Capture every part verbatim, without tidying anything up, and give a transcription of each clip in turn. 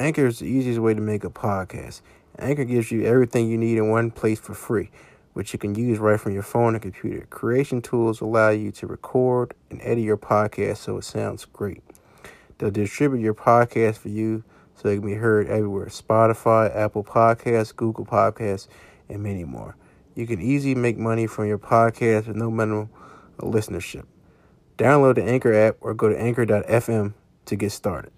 Anchor is the easiest way to make a podcast. Anchor gives you everything you need in one place for free, which you can use right from your phone and computer. Creation tools allow you to record and edit your podcast so it sounds great. They'll distribute your podcast for you so it can be heard everywhere. Spotify, Apple Podcasts, Google Podcasts, and many more. You can easily make money from your podcast with no minimum listenership. Download the Anchor app or go to anchor dot f m to get started.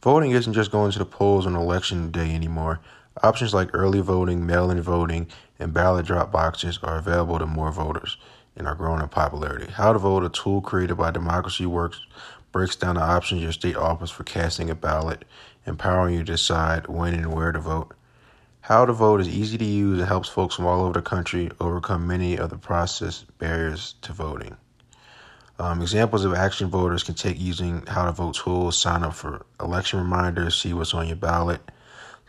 Voting isn't just going to the polls on election day anymore. Options like early voting, mail-in voting, and ballot drop boxes are available to more voters and are growing in popularity. How to Vote, a tool created by Democracy Works, breaks down the options your state offers for casting a ballot, empowering you to decide when and where to vote. How to Vote is easy to use and helps folks from all over the country overcome many of the process barriers to voting. Um, examples of action voters can take using How to Vote tools: sign up for election reminders, see what's on your ballot,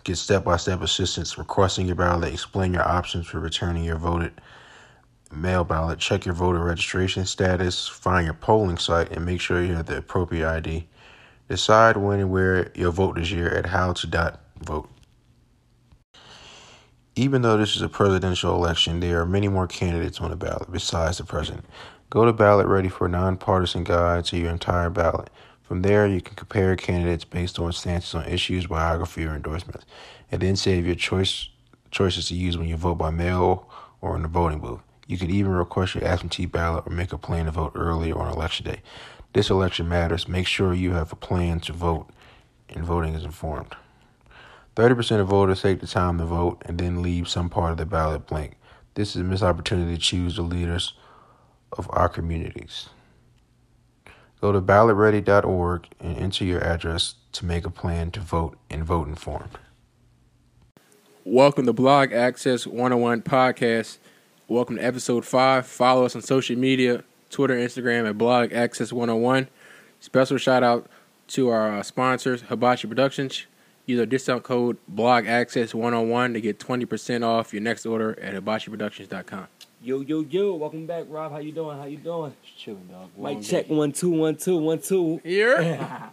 get step-by-step assistance requesting your ballot, explain your options for returning your voted mail ballot, check your voter registration status, find your polling site, and make sure you have the appropriate I D. Decide when and where you'll vote this year at how to dot vote. Even though this is a presidential election, there are many more candidates on the ballot besides the president. Go to Ballot Ready for a nonpartisan guide to your entire ballot. From there, you can compare candidates based on stances on issues, biography, or endorsements, and then save your choice choices to use when you vote by mail or in the voting booth. You can even request your absentee ballot or make a plan to vote earlier on election day. This election matters. Make sure you have a plan to vote and voting is informed. thirty percent of voters take the time to vote and then leave some part of the ballot blank. This is a missed opportunity to choose the leaders of our communities. Go to ballot ready dot org and enter your address to make a plan to vote and vote informed. Welcome to Blog Access one oh one Podcast. Welcome to Episode five. Follow us on social media, Twitter, Instagram at Blog Access one oh one. Special shout out to our sponsors, Hibachi Productions. Use our discount code Blog Access one oh one to get twenty percent off your next order at hibachi productions dot com. Yo, yo, yo. Welcome back, Rob. How you doing? How you doing? Just chilling, dog. Mic well, check. One, two, one, two, one, two. Yeah.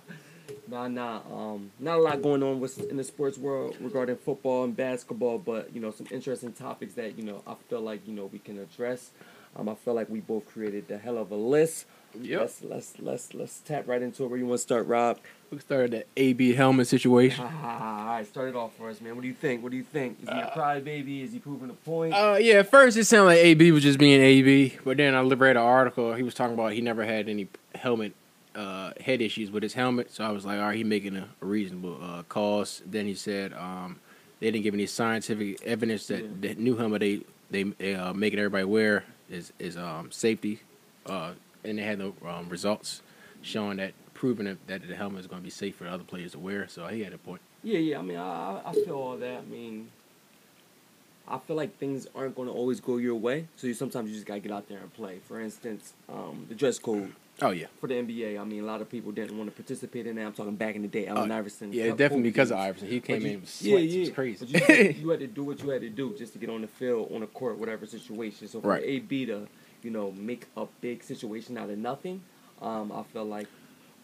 nah, nah. Um, not a lot going on with, in the sports world regarding football and basketball, but, you know, some interesting topics that, you know, I feel like, you know, we can address. Um, I feel like we both created the hell of a list. Yep. Let's, let's, let's, let's tap right into it. Where you want to start, Rob? We started the A B Hellman situation. All right, start it off for us, man. What do you think? What do you think? Is he uh, a crybaby? Is he proving a point? Uh, yeah, at first it sounded like A B was just being A B, but then I read an article. He was talking about he never had any helmet uh, head issues with his helmet, so I was like, all right, he's making a, a reasonable uh, cause. Then he said um, they didn't give any scientific evidence that yeah. the new helmet they they, they uh, making everybody wear is is um, safety, uh, and they had no um, results showing that. Proven that the helmet is going to be safe for other players to wear, so he had a point. Yeah, yeah, I mean, I, I feel all that. I mean, I feel like things aren't going to always go your way, so you sometimes you just got to get out there and play. For instance, um, the dress code. Oh, yeah. For the N B A, I mean, a lot of people didn't want to participate in that. I'm talking back in the day, Allen uh, Iverson. Yeah, definitely because of Iverson. He came you, in with sweats. Yeah, yeah. It was crazy. But you, you had to do what you had to do just to get on the field, on the court, whatever situation. So for right. A B to, you know, make a big situation out of nothing, um, I feel like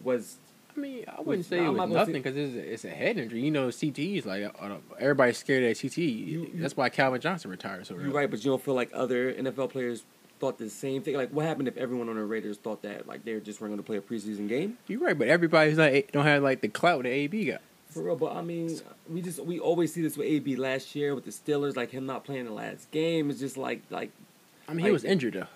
Was I mean I wouldn't was, say no, it was nothing because it's, it's a head injury. You know, C T Es like uh, everybody's scared of C T E. You, that's why Calvin Johnson retired. So you're right, but you don't feel like other N F L players thought the same thing. Like, what happened if everyone on the Raiders thought that like they were just weren't going to play a preseason game? You're right, but everybody's like don't have like the clout that A B got. For real, but I mean, we just we always see this with A B last year with the Steelers, like him not playing the last game. It's just like like I mean like, he was injured though.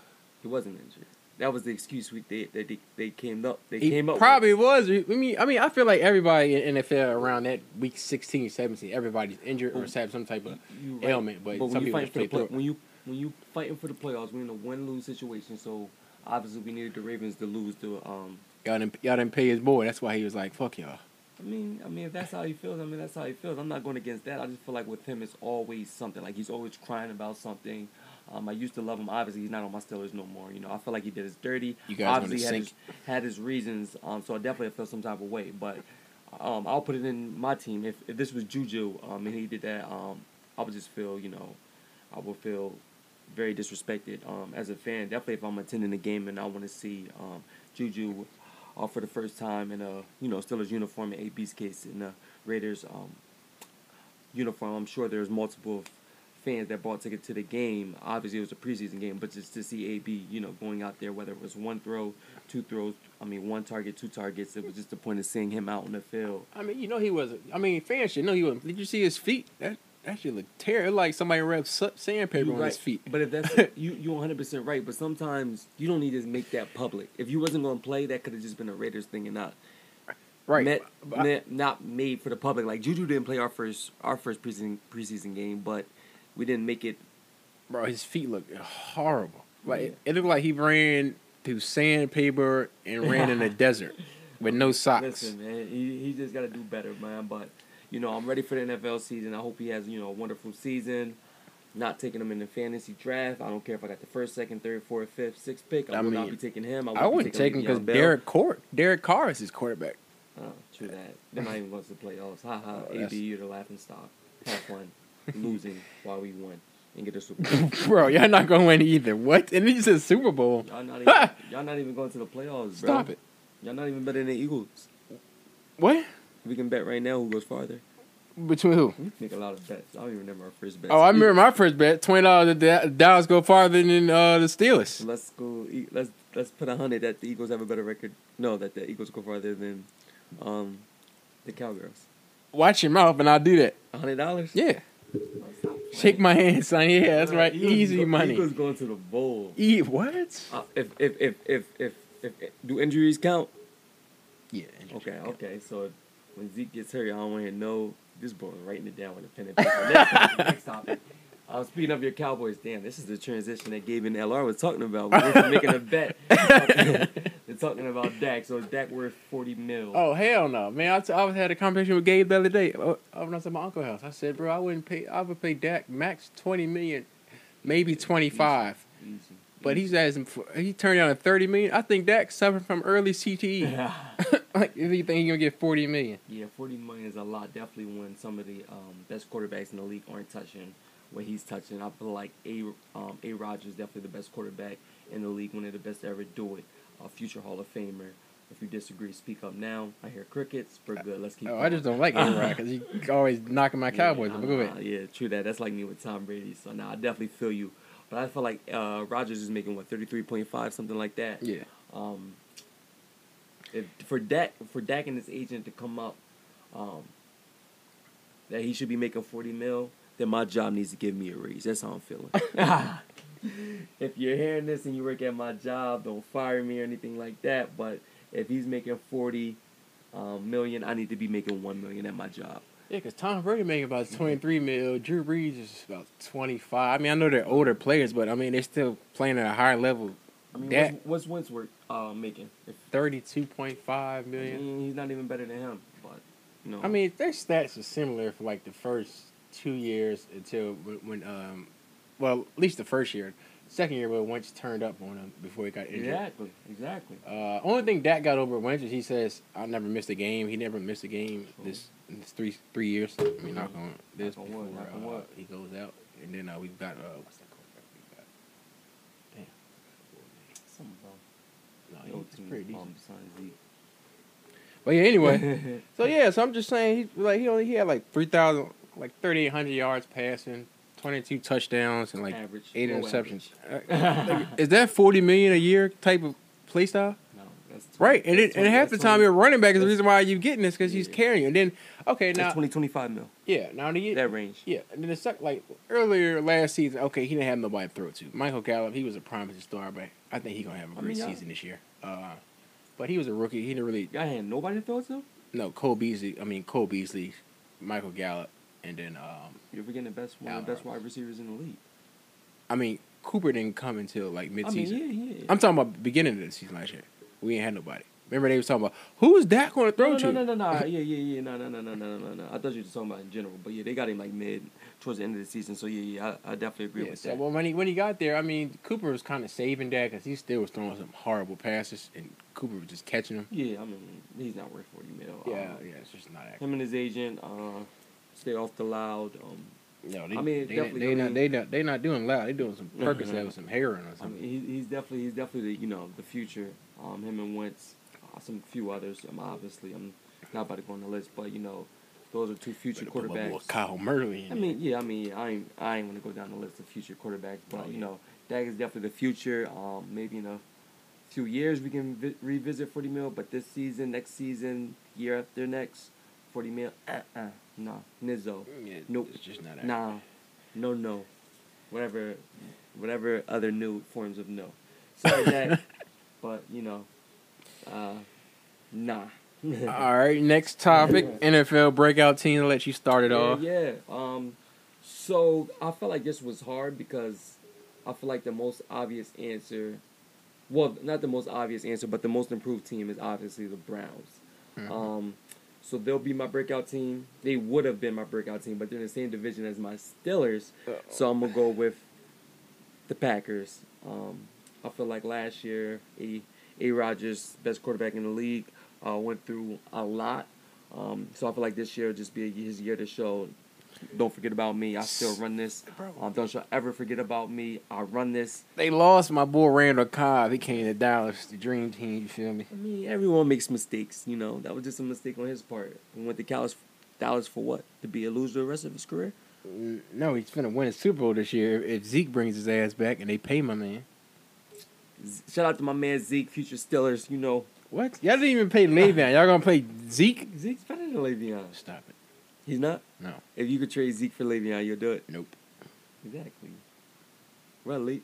He wasn't injured. That was the excuse we they they they came up they he came up probably with. was I mean I mean I feel like everybody in N F L around that week sixteen, seventeen everybody's injured or have some type of right. ailment but, but some people just play play, when you when you fighting for the playoffs we're in a win lose situation so obviously we needed the Ravens to lose to um y'all didn't, y'all didn't pay his boy that's why he was like fuck y'all. I mean, I mean, if that's how he feels, I mean, that's how he feels. I'm not going against that. I just feel like with him, it's always something. Like, he's always crying about something. Um, I used to love him. Obviously, he's not on my Steelers no more. You know, I feel like he did his dirty. You guys obviously had his, had his reasons, um, so I definitely feel some type of way. But um, I'll put it in my team. If, if this was Juju um, and he did that, um, I would just feel, you know, I would feel very disrespected um, as a fan. Definitely if I'm attending the game and I want to see um, Juju off for the first time in a, you know, Steelers uniform, in A B's case, in the Raiders um, uniform. I'm sure there's multiple fans that bought tickets to the game. Obviously, it was a preseason game, but just to see A B, you know, going out there, whether it was one throw, two throws, I mean, one target, two targets, it was just the point of seeing him out on the field. I mean, you know he wasn't. I mean, fans should know he wasn't. Did you see his feet? That that shit looked terrible. Like somebody rubbed sandpaper You're on right. his feet. But if that's you, you one hundred percent right. But sometimes you don't need to make that public. If you wasn't going to play, that could have just been a Raiders thing and not. Right, met, I, met, not made for the public. Like Juju didn't play our first our first preseason preseason game, but we didn't make it. Bro, his feet looked horrible. Like yeah. it looked like he ran through sandpaper and ran in the desert with no socks. Listen, man, he he just got to do better, man. But you know, I'm ready for the N F L season. I hope he has you know a wonderful season. Not taking him in the fantasy draft. I don't care if I got the first, second, third, fourth, fifth, sixth pick. I, I will mean, not be taking him. I, I wouldn't take him because Derek Carr, Derek Carr is his quarterback. Oh, true that. They're not even going to the playoffs. Ha ha. Oh, A B, you're the laughing stock. Have fun. Losing while we won and get a Super Bowl. Bro, y'all not going to win either. What? And then you said Super Bowl. Y'all not even, y'all not even going to the playoffs, bro. Stop it. Y'all not even better than the Eagles. What? We can bet right now who goes farther. Between who? We make a lot of bets. I don't even remember our first bet. Oh, I remember my first bet. twenty dollars that Dallas go farther than uh, the Steelers. Let's go. Let's, let's put one hundred that the Eagles have a better record. No, that the Eagles go farther than... Um, the Cowgirls. Watch your mouth, and I'll do that. A hundred dollars. Yeah. Shake my hand, son. Yeah, that's right. Eagles, easy money. Eagles going to the bowl. E what? Uh, if, if, if if if if if do injuries count? Yeah. Injuries okay. Count. Okay. So when Zeke gets hurt, I don't want to know. This boy writing it down with a pen and paper. Next topic. Next topic. Uh, speaking of your Cowboys, damn, this is the transition that Gabe and L R was talking about. We were making a bet. They're talking about Dak. So is Dak worth forty mil? Oh, hell no. Man, I, t- I had a conversation with Gabe the other day. Oh, when I was at my uncle's house, I said, bro, I wouldn't pay, I would pay Dak max twenty million, maybe twenty-five. Easy. Easy. But he's asking for, he turned down a thirty million. I think Dak suffered from early C T E. Yeah. Like, if you think you're going to get forty million. Yeah, forty million is a lot. Definitely when some of the um, best quarterbacks in the league aren't touching what he's touching. I feel like A um, A Rodgers is definitely the best quarterback in the league, one of the best to ever do it. A future Hall of Famer. If you disagree, speak up now. I hear crickets. We're good. Let's keep oh, going. I just don't like A Rod because he's always knocking my yeah, Cowboys. But go ahead. Yeah, true that. That's like me with Tom Brady. So, nah, I definitely feel you. But I feel like uh, Rodgers is making, what, thirty-three point five, something like that? Yeah. Um, if, for, Dak, for Dak and his agent to come up um, that he should be making forty mil, then my job needs to give me a raise. That's how I'm feeling. If you're hearing this and you work at my job, don't fire me or anything like that. But if he's making forty um, million, I need to be making one million at my job. Yeah, because Tom Brady making about twenty-three mil. Drew Brees is about twenty-five. I mean, I know they're older players, but I mean they're still playing at a higher level. I mean, that, what's, what's Wentz worth uh, making? Thirty-two point five million. I mean, he's not even better than him. But no, I mean their stats are similar for like the first. Two years until when, um, well, at least the first year, second year, but Wentz turned up on him before he got injured. Exactly, exactly. Uh, only thing Dak got over Wentz is he says, "I never missed a game." He never missed a game this, this three three years. I mean, knock on this knock before on what, uh, what? he goes out, and then uh, we've got uh, what's that quarterback we got? Damn, something about no, he's pretty decent. But yeah, anyway, so yeah, so I'm just saying, he like he only he had like three thousand. Like thirty-eight hundred yards passing, twenty-two touchdowns, and like average, eight interceptions. Is that forty million a year type of play style? No, that's twenty, right. And that's it, twenty, and half the time twenty, you're running back is the reason why you're getting this because yeah, he's carrying you. And then okay, now that's twenty, twenty-five mil. Yeah, now the, that range. Yeah, and then it's like earlier last season. Okay, he didn't have nobody to throw to. Michael Gallup, he was a promising star, but I think he's gonna have a great I mean, season this year. Uh, but he was a rookie. He didn't really. Y'all had nobody to throw to. No, Cole Beasley. I mean, Cole Beasley, Michael Gallup. And then um, you're forgetting the best one, of the best wide receivers in the league. I mean, Cooper didn't come until like midseason. I mean, yeah, yeah. I'm talking about the beginning of the season last year. We ain't had nobody. Remember they was talking about who is Dak going to throw no, no, to? No, no, no, no. yeah, yeah, yeah. No, no, no, no, no, no, no. I thought you were talking about in general, but yeah, they got him like mid towards the end of the season. So yeah, yeah, I, I definitely agree yeah, with so that. Well, when he when he got there, I mean, Cooper was kind of saving Dak because he still was throwing some horrible passes, and Cooper was just catching them. Yeah, I mean, he's not worth forty mil. Yeah, um, yeah, it's just not accurate. Him and his agent. Uh, Stay off the loud. Um, no, they, I mean, they, definitely, they, I mean, not, they not they not doing loud. They doing some Percocet with some heroin or something. I mean, he, he's definitely he's definitely the, you know the future. Um, him and Wentz. some few others. I'm obviously I'm not about to go on the list, but you know, those are two future quarterbacks. Kyle Murray. I mean, yeah, I mean, I ain't, I ain't gonna go down the list of future quarterbacks, but oh, yeah. you know, Dak is definitely the future. Um, maybe in a few years we can vi- revisit forty mil, but this season, next season, year after next, forty mil. Uh, uh, no, Nizzo. Yeah, nope. It's just not. Nah, no, no, whatever, whatever other new forms of no. Sorry, Dak, but you know, uh, nah. All right, next topic, yeah. N F L breakout team. I'll let you start it yeah, off. Yeah, um, so I felt like this was hard because I feel like the most obvious answer, well, not the most obvious answer, but the most improved team is obviously the Browns. Mm-hmm. Um, so they'll be my breakout team. They would have been my breakout team, but they're in the same division as my Steelers. Uh-oh. So I'm going to go with the Packers. Um, I feel like last year, A. A. Rodgers, best quarterback in the league. Uh, went through a lot. Um, so I feel like this year will just be his year to show, don't forget about me. I still run this. Um, don't y'all ever forget about me. I run this. They lost my boy Randall Cobb. He came to Dallas, the dream team, you feel me? I mean, everyone makes mistakes, you know. That was just a mistake on his part. He went to Dallas for what? To be a loser the rest of his career? No, he's going to win a Super Bowl this year if Zeke brings his ass back and they pay my man. Shout out to my man Zeke, future Steelers, you know. What? Y'all didn't even pay Le'Veon. Y'all gonna play Zeke? Zeke's better than Le'Veon. Stop it. He's not? No. If you could trade Zeke for Le'Veon, you'll do it? Nope. Exactly. Well, Le-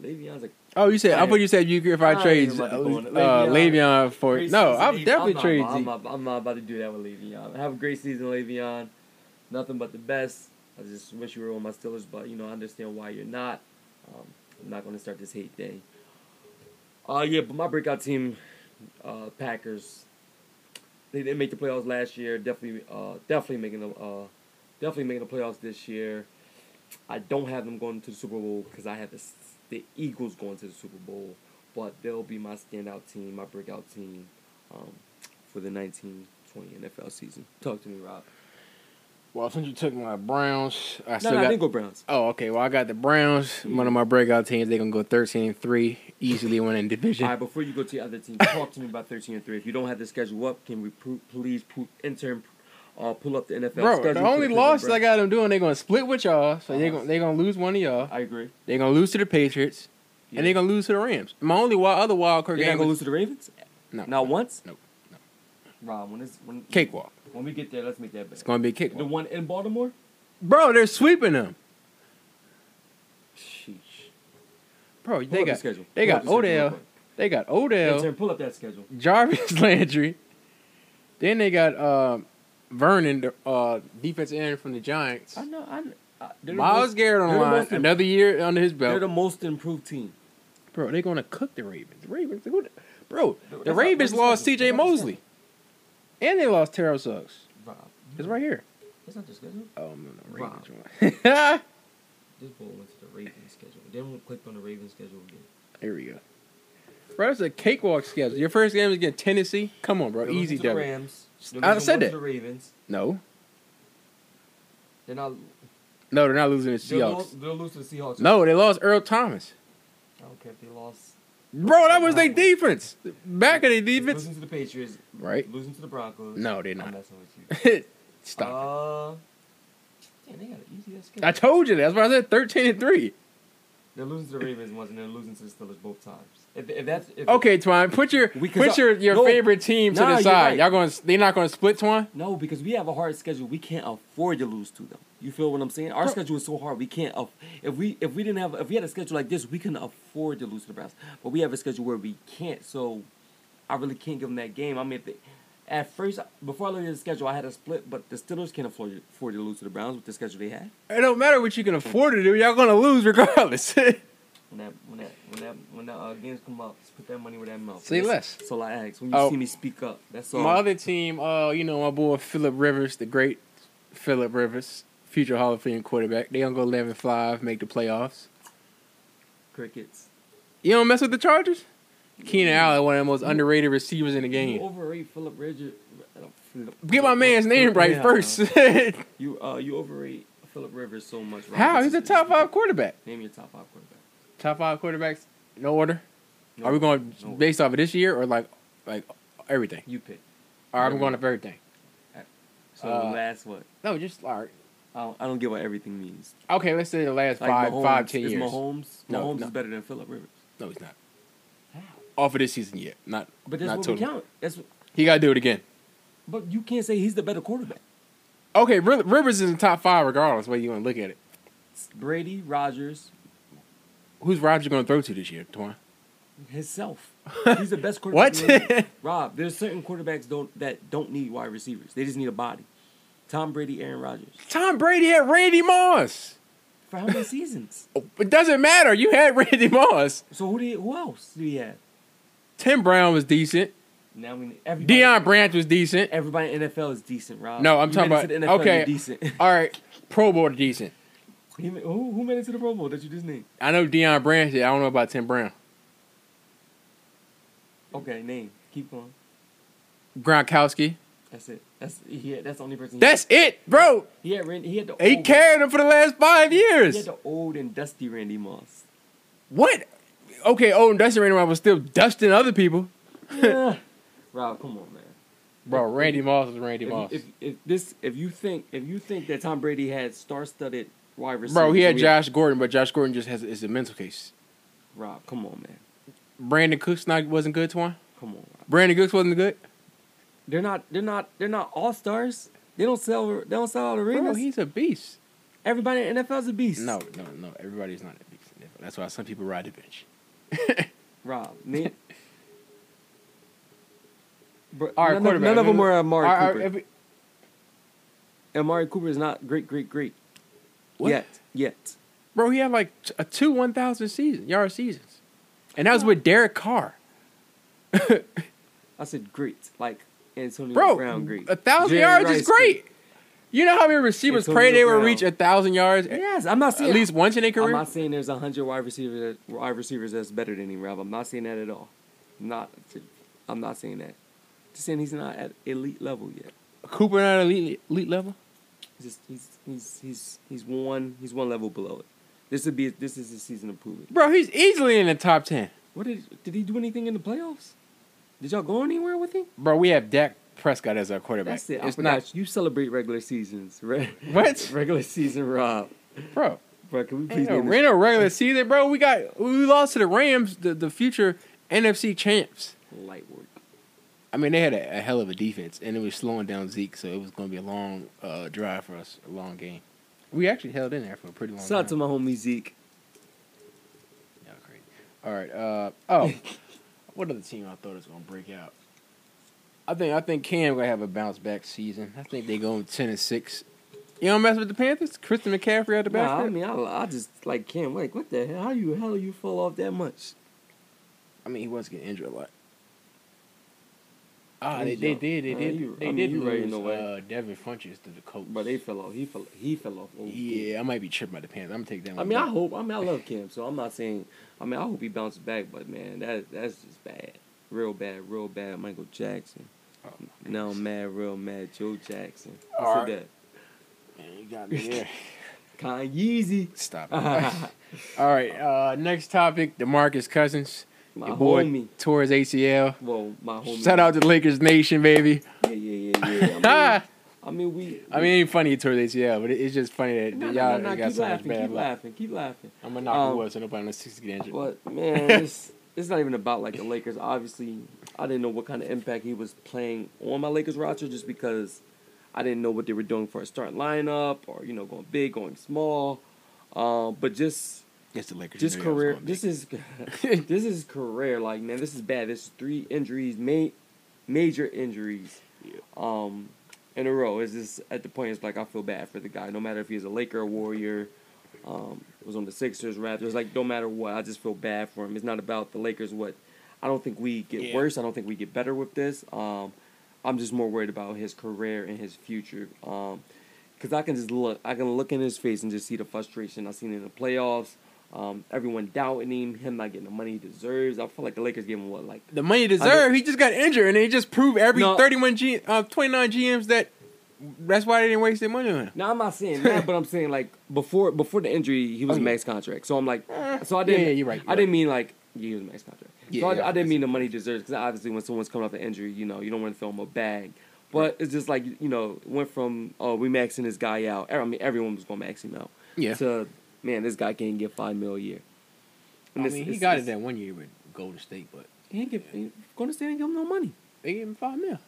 Le'Veon's a... Oh, you said... Man. I thought you said you if I, I trade uh, Le'Veon, Le'Veon for... No, I'm definitely trading Zeke. I'm not, I'm not about to do that with Le'Veon. Have a great season, Le'Veon. Nothing but the best. I just wish you were on my Steelers, but, you know, I understand why you're not. Um, I'm not gonna start this hate day. Uh, yeah, but my breakout team... Uh, Packers, they didn't make the playoffs last year. Definitely, uh, definitely making the, uh, definitely making the playoffs this year. I don't have them going to the Super Bowl because I have the the Eagles going to the Super Bowl, but they'll be my standout team, my breakout team, um, for the nineteen twenty N F L season. Talk to me, Rob. Well, since you took my Browns, I no, still no, got... I didn't go Browns. Oh, okay. Well, I got the Browns. Mm-hmm. One of my breakout teams. They're going to go thirteen and three, easily winning division. All right, before you go to your other team, talk to me about thirteen and three. If you don't have the schedule up, can we pro- please pro- intern uh, pull up the N F L Bro, schedule? The only loss I got them doing, they're going to split with y'all, so uh-huh. they're going they're gonna to lose one of y'all. I agree. They're going to lose to the Patriots, yeah. and they're going to lose to the Rams. My only wild, other wild card game... They're not going to lose to the Ravens? No. Not no, once? No. no. Rob, when is... When, Cakewalk. When we get there, let's make that better. It's going to be a kick. The one in Baltimore? Bro, they're sweeping them. Sheesh. Bro, they got, the they, got the Odell, they got Odell. They got Odell. Pull up that schedule. Jarvis Landry. Then they got uh, Vernon, uh, defensive end from the Giants. I know. I know. Uh, Miles Garrett on the line. Most, another year under his belt. They're the most improved team. Bro, they're going to cook the Ravens. The Ravens. Gonna, bro, the That's Ravens lost C J Mosley. And they lost Terrell Suggs. Rob. It's right here. That's not the schedule. Oh, no, the Ravens one. This boy went to the Ravens schedule. Then we clicked on the Ravens schedule again. Here we go. Bro, that's a cakewalk schedule. Your first game is against Tennessee. Come on, bro. They're Easy, W. The Rams. I said that. The Ravens. No. They're not. No, they're not losing to the Seahawks. Lost, they'll lose to the Seahawks. No, they lost Earl Thomas. I don't care if they lost. Bro, that was their defense. Back of their defense. Losing to the Patriots. Right. Losing to the Broncos. No, they're not. I'm messing with you. Stop. Uh, damn, they got an easy schedule. I told you that. That's why I said thirteen and three. They're losing to the Ravens once, and they're losing to the Steelers both times. If, if that's if okay, Twine. Put your we, put your, your no, favorite team to nah, the side. Right. Y'all going? They're not going to split, Twine. No, because we have a hard schedule. We can't afford to lose to them. You feel what I'm saying? Our Bro. schedule is so hard. We can't. Af- if we if we didn't have if we had a schedule like this, we couldn't afford to lose to the Browns. But we have a schedule where we can't. So I really can't give them that game. I mean, if they, at first before I looked at the schedule, I had a split. But the Steelers can't afford, afford to lose to the Browns with the schedule they had. It don't matter what you can afford to do. Y'all going to lose regardless. When that when that when that when the uh, games come up, just put that money where that mouth. Say less. That's all I ask. When you oh. see me speak up, that's all. My other team, uh, you know, my boy Philip Rivers, the great Philip Rivers, future Hall of Fame quarterback. They gonna go eleven five, make the playoffs. Crickets. You don't mess with the Chargers. Keenan yeah. Allen, one of the most underrated receivers in the game. You overrate Philip Rivers. Get my man's name right yeah. first. you uh you overrate Philip Rivers so much. Right? How he's a top five quarterback. Name your top five quarterback. Top five quarterbacks, no order. No, Are we going no based order. off of this year or like like Everything. You pick. All right, everything. I'm going up everything. Right. So uh, the last what? No, just all right. I don't, I don't get what everything means. Okay, let's say the last like five, Mahomes, five, ten is years. Mahomes, no, Mahomes no. is better than Philip Rivers. No, he's not. How? Off of this season yet. Not. But that's not what totally. We count. That's what, he got to do it again. But you can't say he's the better quarterback. Okay, Rivers is in top five regardless the way you want to look at it. Brady, Rodgers. Who's Rodgers going to throw to this year, Twan? Himself. He's the best quarterback. What? Rob, there's certain quarterbacks don't that don't need wide receivers. They just need a body. Tom Brady, Aaron Rodgers. Tom Brady had Randy Moss. For how many seasons? It doesn't matter. You had Randy Moss. So who did? Who else did he have? Tim Brown was decent. Now we Deion Branch was decent. Everybody in the N F L is decent, Rob. No, I'm you talking about the N F L, okay. Decent. All right, Pro Bowl decent. He, who, who made it to the Pro Bowl that you just named? I know Deion Branch did. I don't know about Tim Brown. Okay, name. Keep going. Gronkowski. That's it. That's he had, that's the only person. That's had. It, bro. He had Randy, he had the old, he carried him for the last five years. He had the old and dusty Randy Moss. What? Okay, old and dusty Randy Moss was still dusting other people. Yeah. Rob, come on, man. Bro, Randy Moss is Randy if, Moss. If, if this, if you think, if you think that Tom Brady had star-studded wide receivers, bro, he had Josh Gordon, but Josh Gordon just has is a mental case. Rob, come on, man. Brandon Cooks not wasn't good, Twan. Come on, Rob. Brandon Cooks wasn't good. They're not. They're not. They're not all stars. They don't sell. They don't sell all the rings. Bro, he's a beast. Everybody in the N F L is a beast. No, no, no. Everybody's not a beast in the N F L. That's why some people ride the bench. Rob, man. Bro, all right, none, quarterback. None of them are Amari all Cooper. Right, every... Amari Cooper is not great, great, great. What? Yet, yet. Bro, he had like a two one thousand season yard seasons, and that was with Derek Carr. I said great, like Antonio Bro, Brown. Great. A thousand Jerry yards Rice is great. Great. You know how many receivers pray they will reach a thousand yards? Yes, I'm not saying at least once in their career. I'm not saying there's a hundred wide receivers, wide receivers that's better than him, Rob. I'm not saying that at all. I'm not. I'm not saying that. Just saying he's not at elite level yet. Cooper not at elite, elite level? Just he's he's he's he's one he's one level below it. This would be this is his season of proving. Bro, he's easily in the top ten. What did did he do anything in the playoffs? Did y'all go anywhere with him? Bro, we have Dak Prescott as our quarterback. That's it. I it's forgot not you celebrate regular seasons, right? What? Regular season, Rob. Bro, bro, can we please? Ain't no, ain't no regular season, bro. We got we lost to the Rams, the, the future N F C champs. Light work. I mean, they had a, a hell of a defense, and it was slowing down Zeke, so it was going to be a long uh, drive for us, a long game. We actually held in there for a pretty long time. Shout out to my homie Zeke. Yeah, crazy. All right. Uh, oh, what other team I thought was going to break out? I think I think Cam going to have a bounce-back season. I think they go ten and six. You don't mess with the Panthers? Christian McCaffrey out the back? Nah, I mean, I, I just, like, Cam, like, what the hell? How you, how you fall off that much? I mean, he was getting injured a lot. Ah, they, they did, they did, uh, they I mean, did lose right no uh, Devin Funches to the Colts. But they fell off. He fell. He fell off. Old yeah, kid. I might be tripping by the Panthers. I'm gonna take that one. I mean, back. I hope. I mean, I love Cam, so I'm not saying. I mean, I hope he bounces back, but man, that that's just bad, real bad, real bad. Michael Jackson. Oh, now I'm mad, real mad. Joe Jackson. I All said right. that. Man, you got me there. Kanye Yeezy. Stop it. All right. Uh, next topic: DeMarcus Cousins. My Your boy homie. Tore his A C L. Well, my homie. Shout out to Lakers Nation, baby. Yeah, yeah, yeah, yeah. I mean, I mean we, we. I mean, it ain't funny he tore his A C L, but it, it's just funny that no, y'all no, no, got keep so much laughing, bad Keep luck. laughing, keep laughing. I'm gonna knock um, who was so nobody in the sixties get injured. But man, it's it's not even about like the Lakers. Obviously, I didn't know what kind of impact he was playing on my Lakers roster, just because I didn't know what they were doing for a starting lineup, or you know, going big, going small. Uh, but just. It's the Lakers. This career, this is, this is career. Like man, this is bad. This is three injuries, ma- major injuries, yeah. um, in a row. Is this at the point? It's like I feel bad for the guy. No matter if he's a Laker or Warrior, um, was on the Sixers, Raptors. Like no matter what, I just feel bad for him. It's not about the Lakers. What? I don't think we get yeah. worse. I don't think we get better with this. Um, I'm just more worried about his career and his future. Um, because I can just look. I can look in his face and just see the frustration I've seen in the playoffs. Um, everyone doubting him, him not getting the money he deserves. I feel like the Lakers gave him what, like the money he deserved. He just got injured, and they just proved every no, thirty-one G, uh, twenty-nine G Ms that that's why they didn't waste their money on him. No, I'm not saying that, but I'm saying like before before the injury, he was okay. a max contract. So I'm like, so I didn't. Yeah, yeah you're right. You're I right. didn't mean like yeah, he was a max contract. Yeah, so I, yeah, I didn't mean the money deserves, because obviously when someone's coming off an injury, you know, you don't want to throw them a bag. But right. It's just like, you know, it went from, oh, we maxing this guy out. I mean, everyone was going to max him out. Yeah. To, man, this guy can't get five mil a year. And I mean, he got it that one year with Golden State, but... He ain't get, Golden State ain't give him no money. They gave him five mil.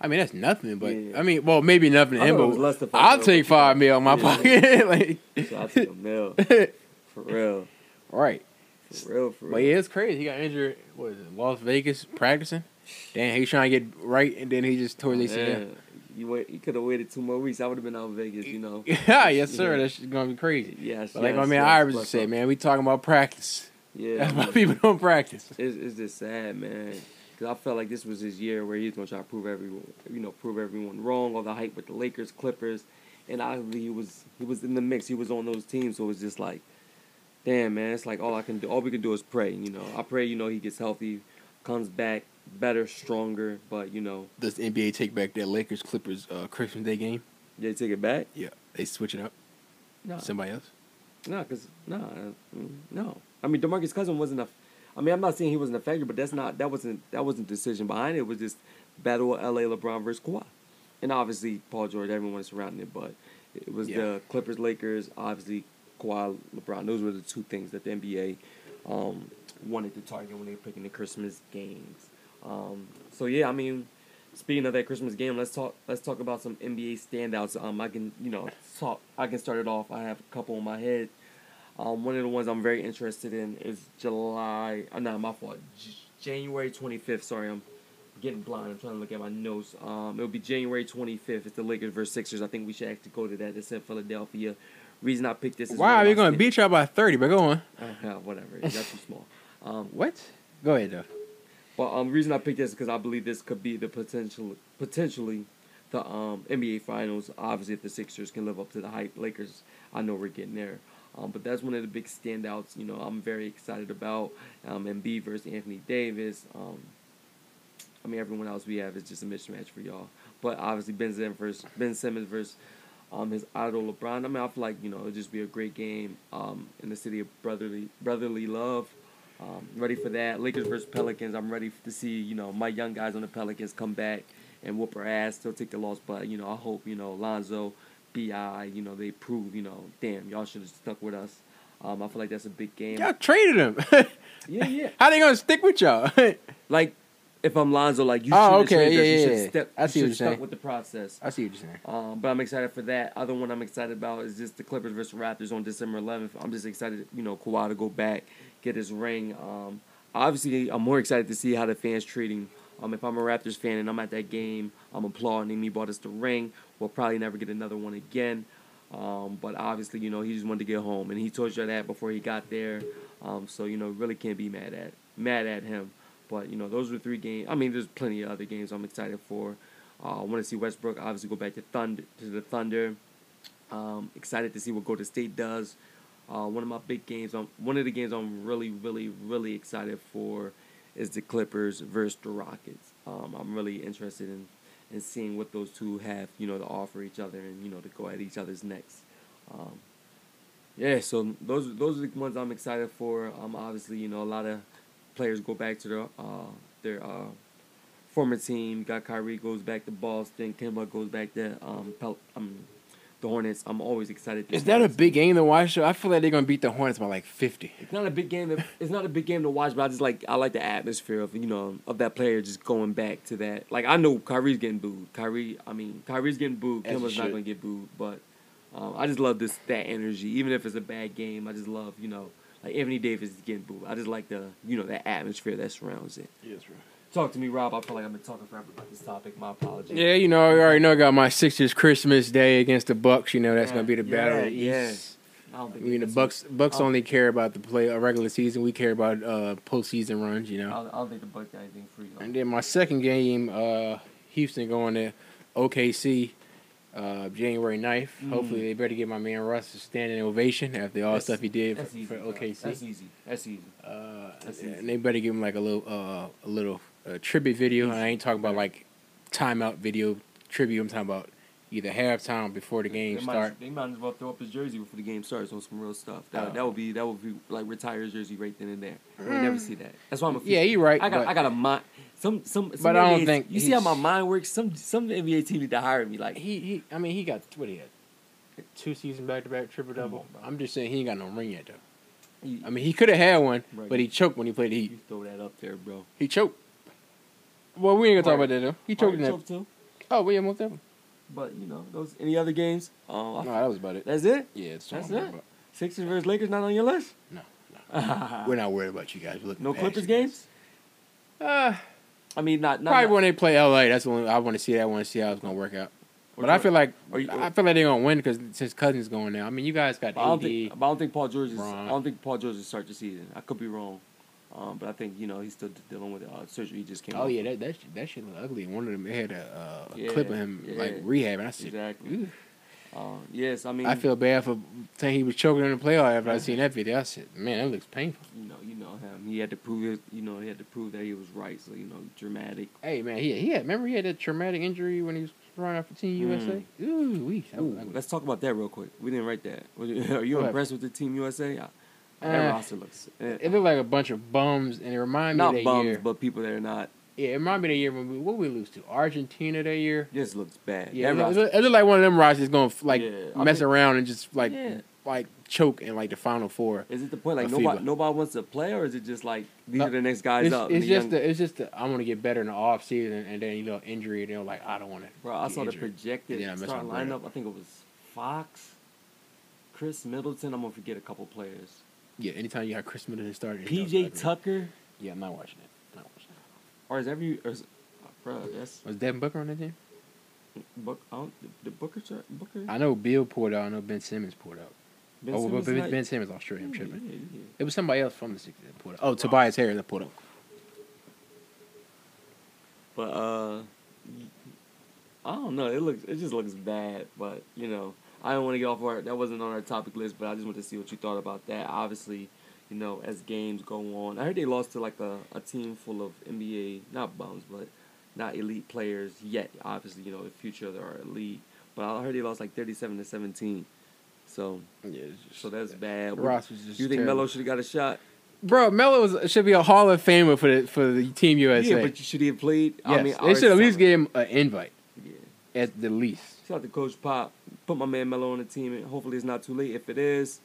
I mean, that's nothing, but... Yeah. I mean, well, maybe nothing to him, but I'll take five mil in my yeah. pocket. like, so I'll take a mil. For real. Right. For real, for real. But yeah, it's crazy. He got injured, what is it, Las Vegas practicing? Damn, he's trying to get right, and then he just tore his A C L. You wait. You could have waited two more weeks. I would have been out in Vegas, you know. Yeah, yes, sir. Yeah. That's going to be crazy. Yeah, but like yeah, my man Iverson said, up. man, we talking about practice. Yeah. That's why people don't practice. It's, it's just sad, man. Because I felt like this was his year where he was going to try to prove everyone, you know, prove everyone wrong. All the hype with the Lakers, Clippers. And obviously he was, he was in the mix. He was on those teams. So it was just like, damn, man, it's like all I can do. All we can do is pray, you know. I pray, you know, he gets healthy, comes back. Better, stronger, but you know. Does the N B A take back that Lakers Clippers uh, Christmas Day game? They take it back. Yeah, they switch it up. No. Somebody else. No, cause no, no. I mean, DeMarcus Cousins wasn't a. I mean, I'm not saying he wasn't a factor, but that's not that wasn't that wasn't the decision behind it. It was just battle of L A LeBron versus Kawhi, and obviously Paul George. Everyone surrounding it, but it was yeah. the Clippers Lakers. Obviously, Kawhi LeBron. Those were the two things that the N B A um, wanted to target when they were picking the Christmas games. Um, so yeah, I mean, speaking of that Christmas game, let's talk. Let's talk about some N B A standouts. Um, I can, you know, talk. I can start it off. I have a couple in my head. Um, one of the ones I'm very interested in is July. Uh, no, my fault. J- January twenty-fifth. Sorry, I'm getting blind. I'm trying to look at my notes. Um, it'll be January twenty-fifth. It's the Lakers versus Sixers. I think we should actually go to that. It's in Philadelphia. Reason I picked this is wow, you're gonna beat y'all by thirty. But go on. Uh, whatever. That's too small. Um, what? Go ahead though. But um, the reason I picked this is because I believe this could be the potential, potentially the um, N B A Finals. Obviously, if the Sixers can live up to the hype, Lakers, I know we're getting there. Um, but that's one of the big standouts, you know, I'm very excited about. Um, Embiid versus Anthony Davis. Um, I mean, everyone else we have is just a mismatch for y'all. But obviously, Ben Simmons versus, Ben Simmons versus um, his idol LeBron. I mean, I feel like, you know, it'll just be a great game um, in the city of brotherly brotherly love. Um, ready for that. Lakers versus Pelicans. I'm ready to see, you know, my young guys on the Pelicans come back and whoop our ass. They'll take the loss, but, you know, I hope, you know, Lonzo, B I, you know, they prove, you know, damn, y'all should have stuck with us. Um, I feel like that's a big game. Y'all traded him. yeah, yeah. How they going to stick with y'all? Like, if I'm Lonzo, like, you should have oh, okay. yeah, yeah, you should step, I see you what you're stuck saying. With the process. I see what you're saying. Um, but I'm excited for that. Other one I'm excited about is just the Clippers versus Raptors on December eleventh. I'm just excited, you know, Kawhi to go back. Get his ring. Um, obviously, I'm more excited to see how the fans treat him. Um, if I'm a Raptors fan and I'm at that game, I'm applauding him. He bought us the ring. We'll probably never get another one again. Um, but obviously, you know, he just wanted to get home, and he told you that before he got there. Um, so you know, really can't be mad at mad at him. But you know, those were three games. I mean, there's plenty of other games I'm excited for. Uh, I want to see Westbrook obviously go back to Thunder to the Thunder. Um, excited to see what Golden State does. Uh, one of my big games, I'm, one of the games I'm really, really, really excited for is the Clippers versus the Rockets. Um, I'm really interested in, in seeing what those two have, you know, to offer each other and, you know, to go at each other's necks. Um, yeah, so those those are the ones I'm excited for. Um, obviously, you know, a lot of players go back to their, uh, their uh, former team. Got Kyrie goes back to Boston. Kemba goes back to um, Pel- um The Hornets, I'm always excited. To Is that a big game to watch? I feel like they're gonna beat the Hornets by like fifty. It's not a big game. To, it's not a big game to watch, but I just like I like the atmosphere of you know of that player just going back to that. Like I know Kyrie's getting booed. Kyrie, I mean Kyrie's getting booed. As Kemba's not gonna get booed, but um, I just love this that energy. Even if it's a bad game, I just love you know like Anthony Davis is getting booed. I just like the you know that atmosphere that surrounds it. Yes, right. Talk to me, Rob. I feel like I've been talking forever about this topic. My apologies. Yeah, you know, I already know I got my Sixers Christmas Day against the Bucks. You know, that's yeah, going to be the battle of the East. Yeah. I don't think I mean, the Bucks Bucks only care about the play a regular season. We care about uh, postseason runs, you know. I don't, I don't think the Bucks got anything free. Though. And then my second game, uh, Houston going to O K C uh, January ninth. Mm. Hopefully they better get my man Russ a standing ovation after all the stuff he did for, easy, for O K C. Bro. That's easy. That's easy. Uh, that's easy. And they better give him like a little, uh, a little... a tribute video. I ain't talking about like timeout video tribute. I'm talking about either halftime or before the game they might, start. They might as well throw up his jersey before the game starts on some real stuff. That, oh. that would be that would be like retire his jersey right then and there. Mm. We'll never see that. That's why I'm a yeah. You're right. I got but, I got a mind. Some some. some but N B A, I don't think you see how my mind works. Some some N B A team need to hire me. Like he he. I mean he got what he had. Two season back to back triple double. I'm just saying he ain't got no ring yet though. I mean, he could have had one, right. but he choked when he played the Heat. You throw that up there, bro. He choked. Well, we ain't going to talk about that, though. He choked in that. Choked too. Oh, we almost that one. But, you know, those any other games? Oh, no, that was about it. That's it? Yeah, it's that's it. About. Sixers versus Lakers not on your list? No, no. We're not worried about you guys. We're no Clippers games? Uh, I mean, not... not probably not. When they play L A, that's when I want to see that. I want to see how it's going to work out. But I feel like you, I feel like they're gonna win because since Cousins going now. I mean, you guys got. I don't A D, think. But I don't think Paul George is. Wrong. I don't think Paul George is start the season. I could be wrong, um, but I think you know he's still dealing with uh, surgery he just came. Oh yeah, that that shit, that shit looked ugly. One of them had a, uh, a yeah, clip of him yeah, like rehabbing. I said, exactly. Uh, yes, I mean. I feel bad for saying he was choking in the playoff after yeah. I seen that video. I said, man, that looks painful. You know, you know him. He had to prove it. You know, he had to prove that he was right. So you know, dramatic. Hey man, he he had. Remember he had that traumatic injury when he was. Run off for Team U S A. Mm. Ooh, we. Let's talk about that real quick. We didn't write that. Are you what impressed happened? With the Team U S A? I, that uh, roster looks. It, it looked like a bunch of bums, and it reminded me of that bums, year. Not bums, but people that are not. Yeah, it reminded me of the year when we what we lose to Argentina that year. This looks bad. Yeah, it looked, it looked like one of them rosters going to like yeah, mess think, around and just like yeah. like choke in like the final four. Is it the point like nobody FIBA. nobody wants to play, or is it just like these no, are the next guys it's, up? It's just young... the, it's just the, I want to get better in the off season, and then you know injury, and they're like I don't want to. Bro, I saw injured. the projected yeah, start lineup. I think it was Fox, Chris Middleton. I'm gonna forget a couple players. Yeah, anytime you got Chris Middleton starting, P J Tucker. Yeah, I'm not watching it. Not watching it. Or is every or is, oh, bro? That's was Devin Booker on that team? Book, oh, the, the Booker chart, Booker. I know Bill pulled out. I know Ben Simmons pulled out. Ben oh, Simmons but Ben, ben Simmons, Australia, I'm tripping. Yeah, yeah, yeah. It was somebody else from the Sixers that pulled up. Oh, Tobias Harris that pulled up. But uh, I don't know. It looks, it just looks bad. But you know, I don't want to get off our. That wasn't on our topic list, but I just want to see what you thought about that. Obviously, you know, as games go on, I heard they lost to like a, a team full of N B A not bums, but not elite players yet. Obviously, you know, the future they are elite. But I heard they lost like thirty-seven to seventeen. So, yeah, just, so that's bad. Ross was just you think terrible. Melo should have got a shot? Bro, Melo was, should be a Hall of Famer for the for the Team U S A. Yeah, but should he have played? Yes. I mean, they should at least give him an invite. Yeah. At the least. Shout out to Coach Pop. Put my man Melo on the team. And hopefully it's not too late. If it is.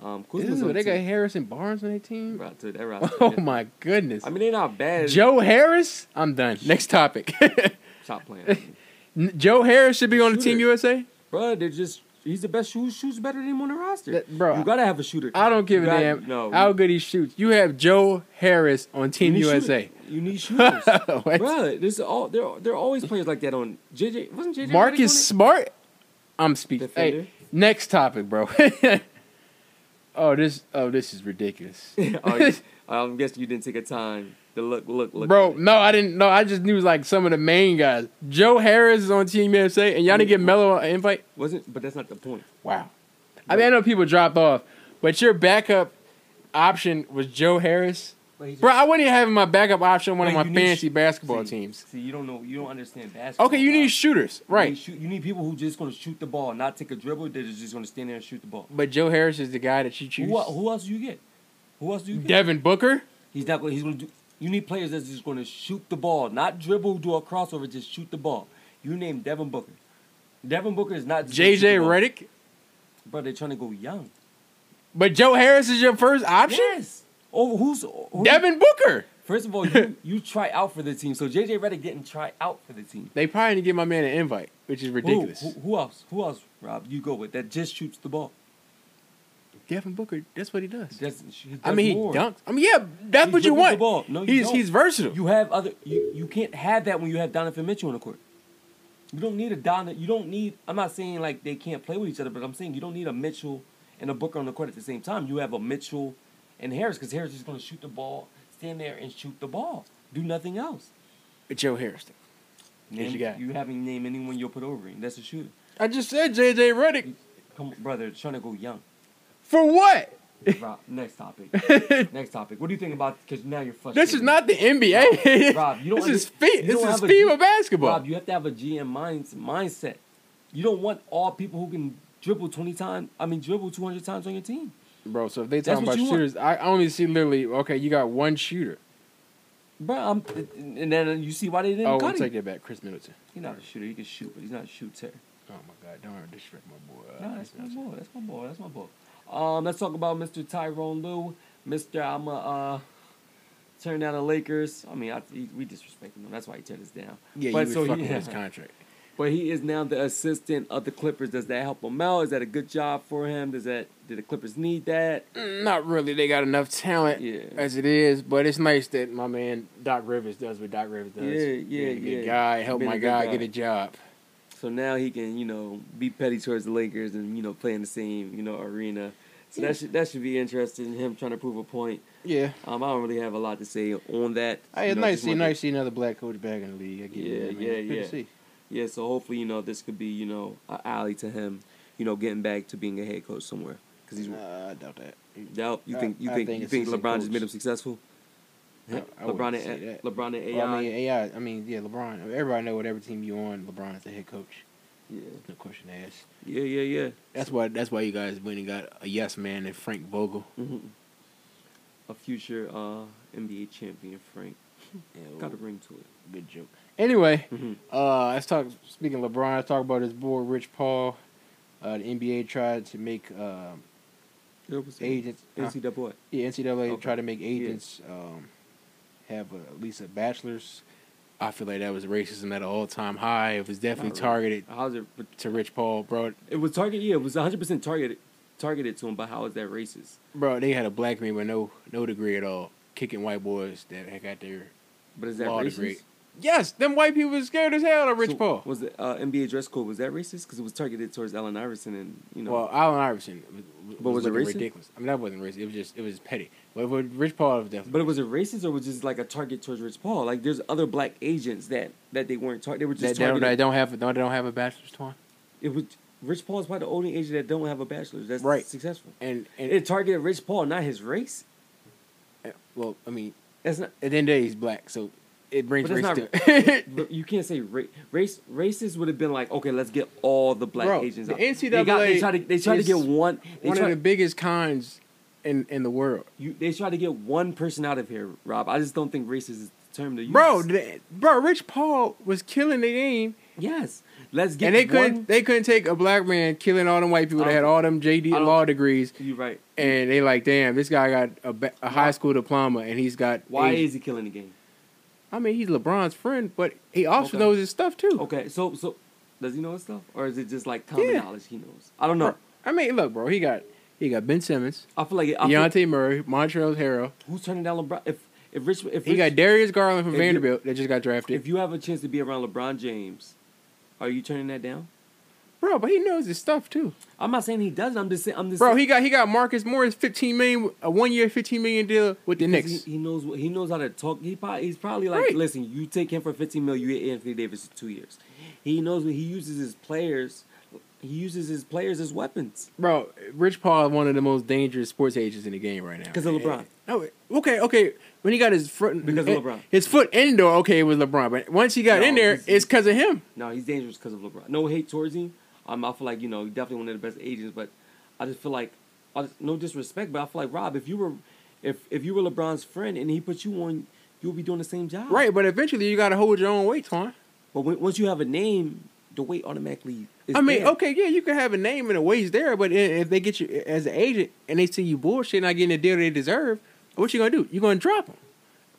Um, Kuzma's Ew, on they the got team. Harrison Barnes on their team? Bro, dude, that roster, oh, yeah. my goodness. I mean, they're not bad. Joe Harris? I'm done. Next topic. Stop playing. Joe Harris should be on shooter. the Team U S A? Bro, they're just... He's the best shooter. Shoots better than him on the roster. That, bro, you gotta have a shooter. I don't give you a gotta, damn no, how good he shoots. You have Joe Harris on Team you U S A. Shooter. You need shooters, bro. This all there. There are always players like that on J J. Wasn't J J Marcus Smart? I'm speaking. Hey, next topic, bro. oh this. Oh this is ridiculous. oh, I'm guessing you didn't take a time to look. Look. Look. Bro, no, I didn't. No, I just knew like some of the main guys. Joe Harris is on Team U S A, and y'all didn't get Melo an invite. Wasn't, but that's not the point. Wow. I mean, I know people dropped off, but your backup option was Joe Harris. Just, bro, I wouldn't even have my backup option on one of my fancy sh- basketball see, teams. See, you don't know, you don't understand basketball. Okay, you need shooters, right? You need, shoot, you need people who just going to shoot the ball, not take a dribble. They're just going to stand there and shoot the ball. But Joe Harris is the guy that you choose. Who, who else do you get? Who else do you get? Devin Booker. He's not. He's going to do. You need players that's just going to shoot the ball, not dribble, do a crossover, just shoot the ball. You name Devin Booker. Devin Booker is not J J Redick. Bro, they're trying to go young. But Joe Harris is your first option? Yes. Oh, who's who, Devin Booker? First of all, you, you try out for the team. So J J Redick didn't try out for the team. They probably didn't give my man an invite, which is ridiculous. Who, who, who else? Who else, Rob? You go with that just shoots the ball. Devin Booker, that's what he does. He does I mean, he more. dunks. I mean, yeah, that's he's what you want. No, you he's don't. he's versatile. You have other. You, you can't have that when you have Donovan Mitchell on the court. You don't need a Donovan. You don't need. I'm not saying like they can't play with each other, but I'm saying you don't need a Mitchell and a Booker on the court at the same time. You have a Mitchell and Harris because Harris is going to shoot the ball, stand there and shoot the ball, do nothing else. But Joe Harris, name, you, you haven't named anyone you'll put over him. That's a shooter. I just said J J Redick. Come on, brother, trying to go young. For what? Rob, next topic. next topic. What do you think about? Because now you're frustrated. This is not the N B A. Rob, Rob you don't. This under, is feet. This is FIBA basketball. Rob, you have to have a G M mind, mindset. You don't want all people who can dribble twenty times. I mean, dribble two hundred times on your team, bro. So if they talking about shooters, want. I only see literally. Okay, you got one shooter, bro. I'm, and then you see why they didn't. Oh, cut we'll him. take that back, Chris Middleton. He's not a shooter. He can shoot, but he's not a shooter. Oh my God! Don't disrespect my boy. Uh, no, that's my boy. That's my boy. That's my boy. Um, let's talk about Mister Tyrone Lue. Mister I'ma uh, turn down the Lakers. I mean, I, he, we disrespected him. That's why he turned us down. Yeah, but, he was so fucking yeah. with his contract. But he is now the assistant of the Clippers. Does that help him out? Is that a good job for him? Does that do the Clippers need that? Not really. They got enough talent yeah. as it is. But it's nice that my man Doc Rivers does what Doc Rivers does. Yeah, yeah, Being a good yeah. guy, help Been my guy, guy get a job. So now he can, you know, be petty towards the Lakers and, you know, play in the same, you know, arena. So yeah. that should that should be interesting. Him trying to prove a point. Yeah. Um, I don't really have a lot to say on that. Hey, it's know, nice see nice see another black coach back in the league. I get yeah, it. Yeah, yeah, yeah. See. Yeah, so hopefully, you know, this could be, you know, an alley to him, you know, getting back to being a head coach somewhere. Cause he's, uh, I doubt that. Doubt? You think you I, think, I think, you think LeBron coach. just made him successful? I, I LeBron and that. LeBron and A I. Well, I mean, A I. I mean, yeah, LeBron. Everybody know whatever team you on, LeBron is the head coach. Yeah. No question to ask. Yeah, yeah, yeah. That's why That's why you guys went and got a yes man and Frank Vogel. Mm-hmm. A future uh, N B A champion, Frank. Yeah, well, got a ring to it. Good joke. Anyway, mm-hmm. uh, let's talk. Speaking of LeBron, let's talk about his boy Rich Paul. Uh, the N B A tried to make uh, agents. N C double A. Uh, yeah, N C double A okay. tried to make agents yeah. um, have a, at least a bachelor's. I feel like that was racism at an all-time high. It was definitely really. targeted. How's it to Rich Paul, bro? It was targeted. Yeah, it was one hundred percent targeted targeted to him. But how is that racist, bro? They had a black man with no no degree at all kicking white boys that had got their but is that law racist? Degree. Yes, them white people was scared as hell of Rich so Paul. Was the uh, N B A dress code, was that racist? Because it was targeted towards Allen Iverson and, you know. Well, Allen Iverson was, but was, was it racist? Ridiculous. I mean, that wasn't racist. It was just, it was petty. But with Rich Paul, it was definitely But it was it racist or was it just like a target towards Rich Paul? Like, there's other black agents that, that they weren't targeted. They were just that, targeted. They don't have, no, they don't have a bachelor's, Twan? It was, Rich Paul is probably the only agent that don't have a bachelor's. That's right. successful. And, and it targeted Rich Paul, not his race. Uh, well, I mean, that's not, at the end of the day, he's black, so. It brings race not, to it. You can't say ra- race. Racist would have been like, okay, let's get all the black Bro, agents. The out. N C double A they, got, they tried to, they tried to get one. They one tried, of the biggest cons in, in the world. You, they tried to get one person out of here, Rob. I just don't think racist is the term to use. Bro, they, bro, Rich Paul was killing the game. Yes, let's get. And they one. couldn't. They couldn't take a black man killing all them white people that had all them J D law degrees. You right. And they like, damn, this guy got a, ba- a high school diploma, and he's got. Why Asian. is he killing the game? I mean, he's LeBron's friend, but he also okay. knows his stuff, too. Okay, so so does he know his stuff? Or is it just, like, common yeah. knowledge he knows? I don't know. Bro, I mean, look, bro, he got he got Ben Simmons, I feel like it, I Deontay feel, Murray, Montrezl Harrell. Who's turning down LeBron? If if Rich, if Rich, He got Darius Garland from Vanderbilt you, that just got drafted. If you have a chance to be around LeBron James, are you turning that down? Bro, but he knows his stuff, too. I'm not saying he doesn't. I'm just saying... I'm just Bro, saying, he got he got Marcus Morris, fifteen million dollars, a one-year fifteen million dollars deal with the Knicks. He, he knows what, he knows how to talk. He probably, he's probably like, right. listen, you take him for fifteen million dollars, you get Anthony Davis in two years. He knows when he uses his players. He uses his players as weapons. Bro, Rich Paul is one of the most dangerous sports agents in the game right now. Because of LeBron. No, okay, okay. When he got his foot... Because of LeBron. His foot indoor, okay, it was LeBron. But once he got no, in there, it's because of him. No, he's dangerous because of LeBron. No hate towards him. Um, I feel like, you know, definitely one of the best agents, but I just feel like, I just, no disrespect, but I feel like, Rob, if you were if if you were LeBron's friend and he put you on, you'll be doing the same job. Right, but eventually you got to hold your own weight, Twan. But when, once you have a name, the weight automatically is I mean, there. okay, yeah, you can have a name and the weight's there, but if they get you as an agent and they see you bullshit not getting the deal they deserve, what you going to do? You're going to drop him.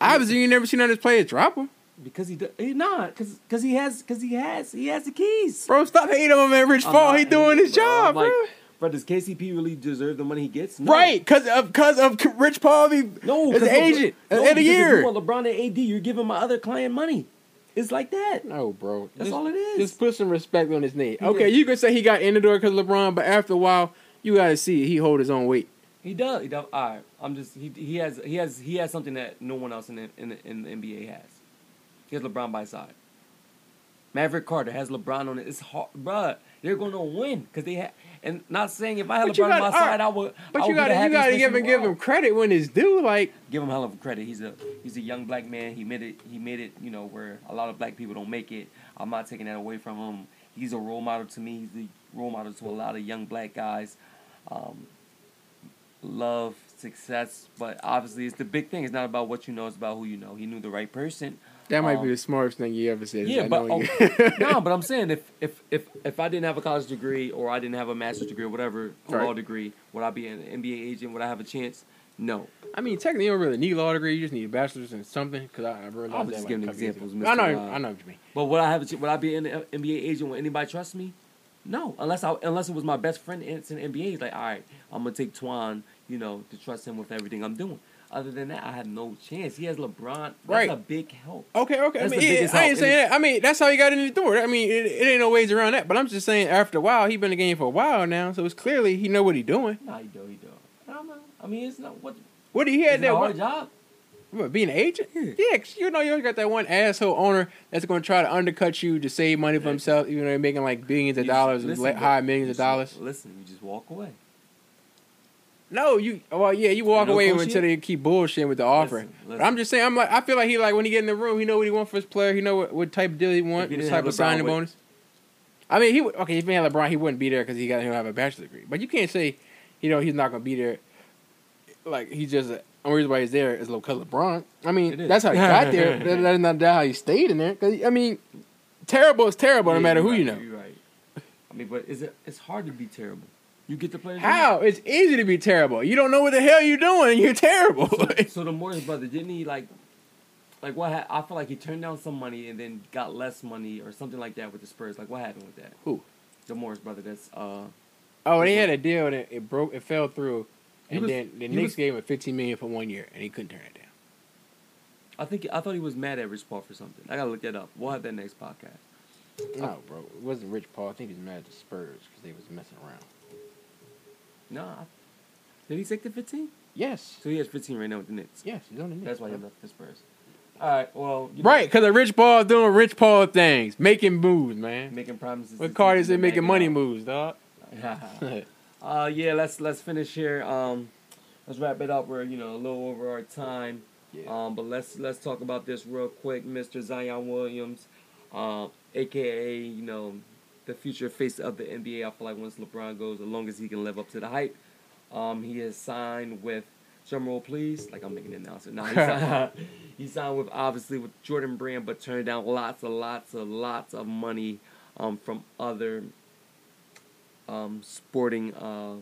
Obviously, you never seen none of his players drop him. Because he does, he not, cause, cause he has, cause he has, he has the keys. Bro, stop hating on man, Rich Paul. He doing his bro. job, like, bro. Bro, does K C P really deserve the money he gets? No. Right, cause of, cause of Rich Paul. He, no, as an agent, no, in a year. If you want LeBron and A D, you're giving my other client money. It's like that. No, bro, that's just, all it is. Just put some respect on his name. He okay, is. You could say he got in the door cause LeBron, but after a while, you gotta see he hold his own weight. He does. He does. All right, I'm just he he has he has he has something that no one else in the, in the, in the N B A has. He has LeBron by his side. Maverick Carter has LeBron on it. It's hard, bruh. They're gonna win because they have. And not saying if I had but LeBron gotta, on my side, right, I would. But I would you gotta, you gotta give him, give him credit when it's due. Like give him hell of a credit. He's a, he's a young black man. He made it. He made it. You know where a lot of black people don't make it. I'm not taking that away from him. He's a role model to me. He's a role model to a lot of young black guys. Um, love, success, but obviously it's the big thing. It's not about what you know. It's about who you know. He knew the right person. That might um, be the smartest thing you ever said. Yeah, but oh, no, but I'm saying if, if if if I didn't have a college degree or I didn't have a master's degree or whatever, right. law degree, would I be an N B A agent? Would I have a chance? No. I mean, technically, you don't really need a law degree. You just need a bachelor's in something. Because I, I realized I was that just like giving examples. Mister I know, uh, I know what you mean. But would I have? A, would I be an N B A agent? Would anybody trust me? No, unless I unless it was my best friend that's in the N B A. He's like, all right, I'm gonna take Twan, you know, to trust him with everything I'm doing. Other than that, I have no chance. He has LeBron. That's right. a big help. Okay, okay. That's I mean, it, I ain't saying that. I mean, that's how he got in the door. I mean, it, it ain't no ways around that. But I'm just saying, after a while, he been in the game for a while now, so it's clearly he know what he doing. No, he do, he do. I don't know. I mean, it's not what. What he had that hard one job. What, being an agent? Yeah, yeah, cause you know you always got that one asshole owner that's going to try to undercut you to save money for himself, even though they're making like billions of dollars and high millions of dollars. Listen, you just walk away. No, you, well, yeah, you walk no away bullshit? Until they keep bullshitting with the offering. Listen, listen. But I'm just saying, I'm like, I feel like he, like, when he get in the room, he know what he want for his player, he know what, what type of deal he want, what type of signing bonus. I mean, he, okay, if he had LeBron, he wouldn't be there because he got, he'll have a bachelor's degree. But you can't say, you know, he's not going to be there. Like, he's just, the only reason why he's there is because LeBron. I mean, that's how he got there. that, that's not how he stayed in there. Cause, I mean, terrible is terrible yeah, no matter who right, you know. You're right. I mean, but is it, it's hard to be terrible. You get the players. How? It's easy to be terrible. You don't know what the hell you're doing. You're terrible. So, so the Morris brother, didn't he like, like what? Ha- I feel like he turned down some money and then got less money or something like that with the Spurs. Like what happened with that? Who? The Morris brother. That's uh. Oh, they had a deal that it broke. It fell through, and was, then the Knicks was, gave him fifteen million dollars for one year, and he couldn't turn it down. I think I thought he was mad at Rich Paul for something. I gotta look that up. We'll have that next podcast. No, bro, it wasn't Rich Paul. I think he was mad at the Spurs because they was messing around. No, nah. Did he take the fifteen? Yes. So he has fifteen right now with the Knicks. Yes, he's on the Knicks. That's why he left the Spurs. All right, well, you know. Right, because the Rich Paul doing Rich Paul things, making moves, man, making promises. What card is it? Making money out. Moves, dog. uh, yeah, let's let's finish here. Um, let's wrap it up. We're you know a little over our time. Yeah. Um, but let's let's talk about this real quick, Mister Zion Williams, uh, aka you know. The future face of the N B A. I feel like once LeBron goes, as long as he can live up to the hype, um, he has signed with, drumroll please, like I'm making an announcement. Nah, he, signed, he signed with, obviously, with Jordan Brand, but turned down lots and lots and lots of money um, from other um, sporting uh,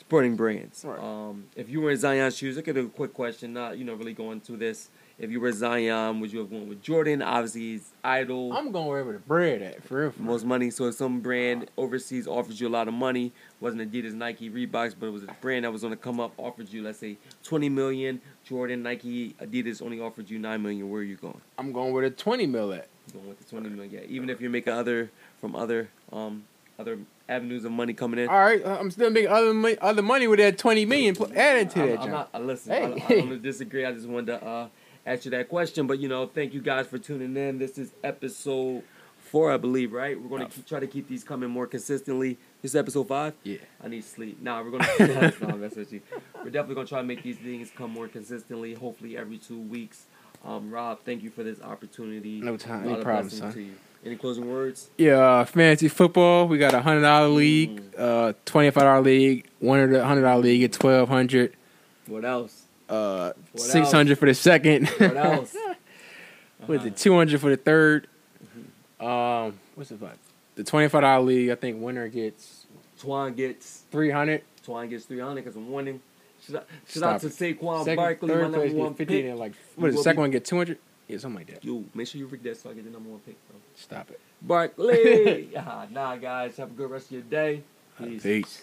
sporting brands. Right. Um, if you were in Zion's shoes, look at a quick question, not you know really going through this. If you were Zion, would you have gone with Jordan? Obviously, he's idol. I'm going wherever the bread at, for real. For Most real. money. So if some brand overseas offers you a lot of money, wasn't Adidas, Nike, Reeboks, but it was a brand that was going to come up, offered you, let's say, twenty million dollars. Jordan, Nike, Adidas only offered you nine million dollars. Where are you going? I'm going with a twenty mil at. I'm going with the twenty million dollars, yeah. Even if you're making other, from other, um, other avenues of money coming in. All right, I'm still making other, other money with that twenty million dollars added to I'm, that, John. I'm not, uh, listen, hey. I, I don't disagree. I just wanted to... Uh, Answer that question, but you know, thank you guys for tuning in. This is episode four, I believe, right? We're gonna keep, try to keep these coming more consistently. This is episode five. Yeah, I need sleep. Nah, we're gonna. no, that's what you, we're definitely gonna try to make these things come more consistently. Hopefully, every two weeks. Um, Rob, thank you for this opportunity. No time, no problem, son. Any closing words? Yeah, uh, fantasy football. We got a hundred dollar league, mm. uh, twenty five dollar league, one hundred dollar league at twelve hundred. What else? Uh, six hundred for the second. What else? What is it? Two hundred for the third. Mm-hmm. Um, what's it about? The twenty-five dollar league. I think winner gets. Twan gets three hundred. Twan gets three hundred because I'm winning. Shout out to Saquon second, Barkley, my number one pick. And like, what is the second be, one get two hundred? Yeah, something like that. Yo, make sure you read that so I get the number one pick, bro. Stop it, Barkley. Nah, guys, have a good rest of your day. Peace. Peace.